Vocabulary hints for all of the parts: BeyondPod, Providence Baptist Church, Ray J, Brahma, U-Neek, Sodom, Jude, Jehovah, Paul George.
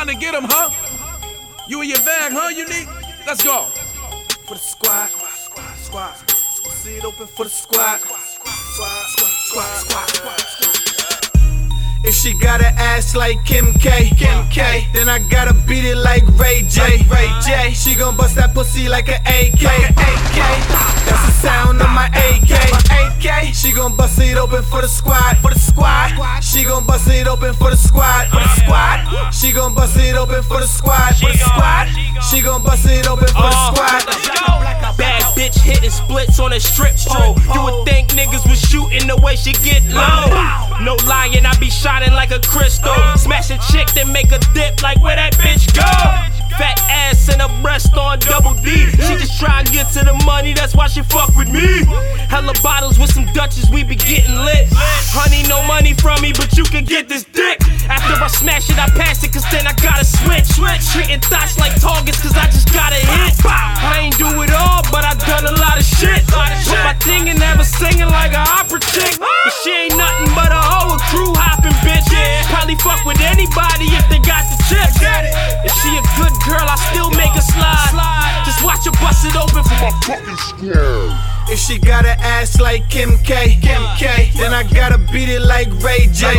time to get them, huh? You in your bag, huh, U-Neek? Let's go. For the squad, squad, squad. See it open for the squad. If she got an ass like Kim K, then I gotta beat it like Ray J. She gon' bust that pussy like an AK. That's the sound of my AK. She gon' bust it open for the squad. She gon' bust it open for the squad. She gon' bust it open for the squad. She gon' bust it open for the squad. Bad bitch hitting splits on a strip pole. You would think niggas was shooting the way she get low. No lying, I be shining like a crystal. Smash a chick, then make a dip like where that bitch go. Fat ass and her breast on double D. She just trying to get to the money, that's why she fuck with me. Hella bottles with some Dutchess, we be getting lit. Honey, no money from me, but you can get this dick. After I smash it, I pass it, cause then I gotta switch. Treating thoughts like targets, cause I just gotta hit. I ain't do it all, but I done a lot of shit. Put my thing and never singing like an opera chick. But she ain't nothing but a hoe, a crew hopping bitch. Probably fuck with anybody if they got the chips. If she a good girl, I still make her slide. Just watch her bust it open for my fucking squad. If she got an ass like Kim K, then I gotta beat it like Ray J.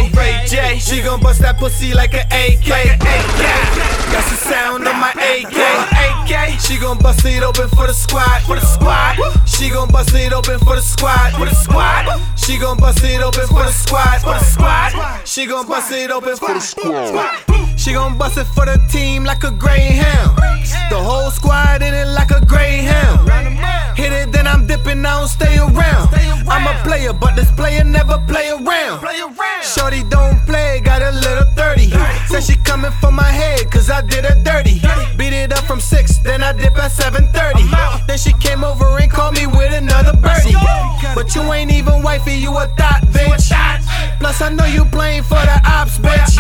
She gon' bust that pussy like an AK. That's the sound of my AK. She gon' bust it open for the squad. She gon' bust it open for the squad. She gon' bust it open for the squad. She gon' bust it open for the squad. She gon' bust it for the team like a greyhound. The whole squad in it like a greyhound. Hit it, then I'm dipping, I don't stay around. I'm a player, but this player never play around. Shorty don't play, got a little 30. Said she coming for my head, cause I did her dirty. Beat it up from 6, then I dip at 7:30. Then she came over and called me with another birdie. But you ain't even wifey, you a thot, bitch. Plus I know you playing for the ops, bitch.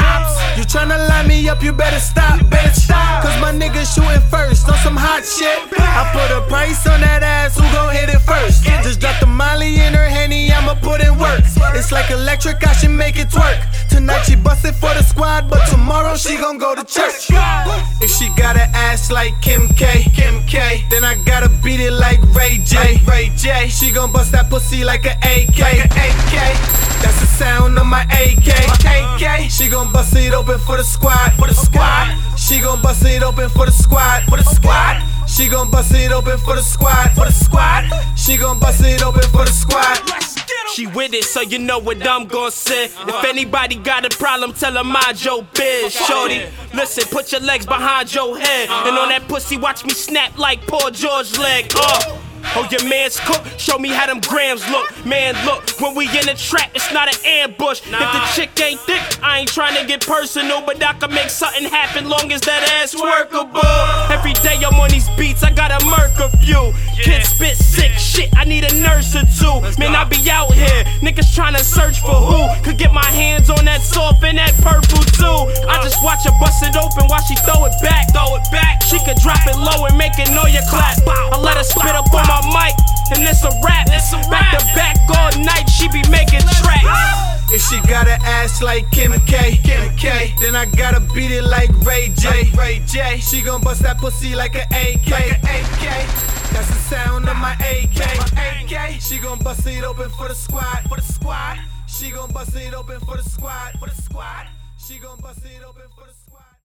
You tryna line me up, you better stop, bitch. Cause my niggas shooting first on some hot shit. I put a price on that ass, who gon' hit it first? Just drop the molly in her henny, I'ma put in work. It's like electric, I should make it twerk. Tonight she bustin' for the squad, but tomorrow she gon' go to church. If she got an ass like Kim K, then I gotta beat it like Ray J. She gon' bust that pussy like an AK. That's the sound of my AK. She gon' bust it open for the squad. She gon' bust it open for the squad. She gon' bust it open for the squad. She gon' bust it open for the squad. She with it, so you know what I'm gon' say. If anybody got a problem, tell her mind your biz, shorty. Listen, put your legs behind your head, and on that pussy, watch me snap like Paul George leg. Oh, your man's cook, show me how them grams look. Man, look, when we in the trap, it's not an ambush. If the chick ain't thick, I ain't tryna get personal, but I can make something happen long as that ass workable. Every day I'm on these beats, I gotta murk a few. Kids spit sick shit, I need a nurse or two. Man, I be out here, niggas tryna search for who could get my hands on that soft and that purple too. I just watch her bust it open while she throw it back. She could drop it low and make it know you clap. I let her spit up on my mic, and it's a rap. Back to back all night, she be making tracks. If she got an ass like Kim K, then I gotta beat it like Ray J. She gon' bust that pussy like an AK. That's the sound of my AK. She gon' bust it open for the squad. She gon' bust it open for the squad. She gon' bust it open for the squad.